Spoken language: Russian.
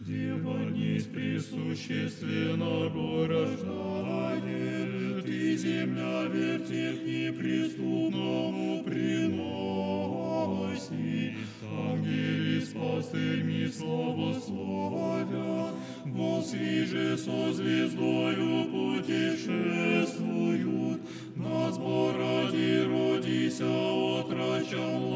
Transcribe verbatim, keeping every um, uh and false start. Дева низ присущественного рождает, и земля вертит неприступному приноси. Ангели с пастырьми слово славят, Бог свиже со звездою путешествуют. На сбор ради родися отрочам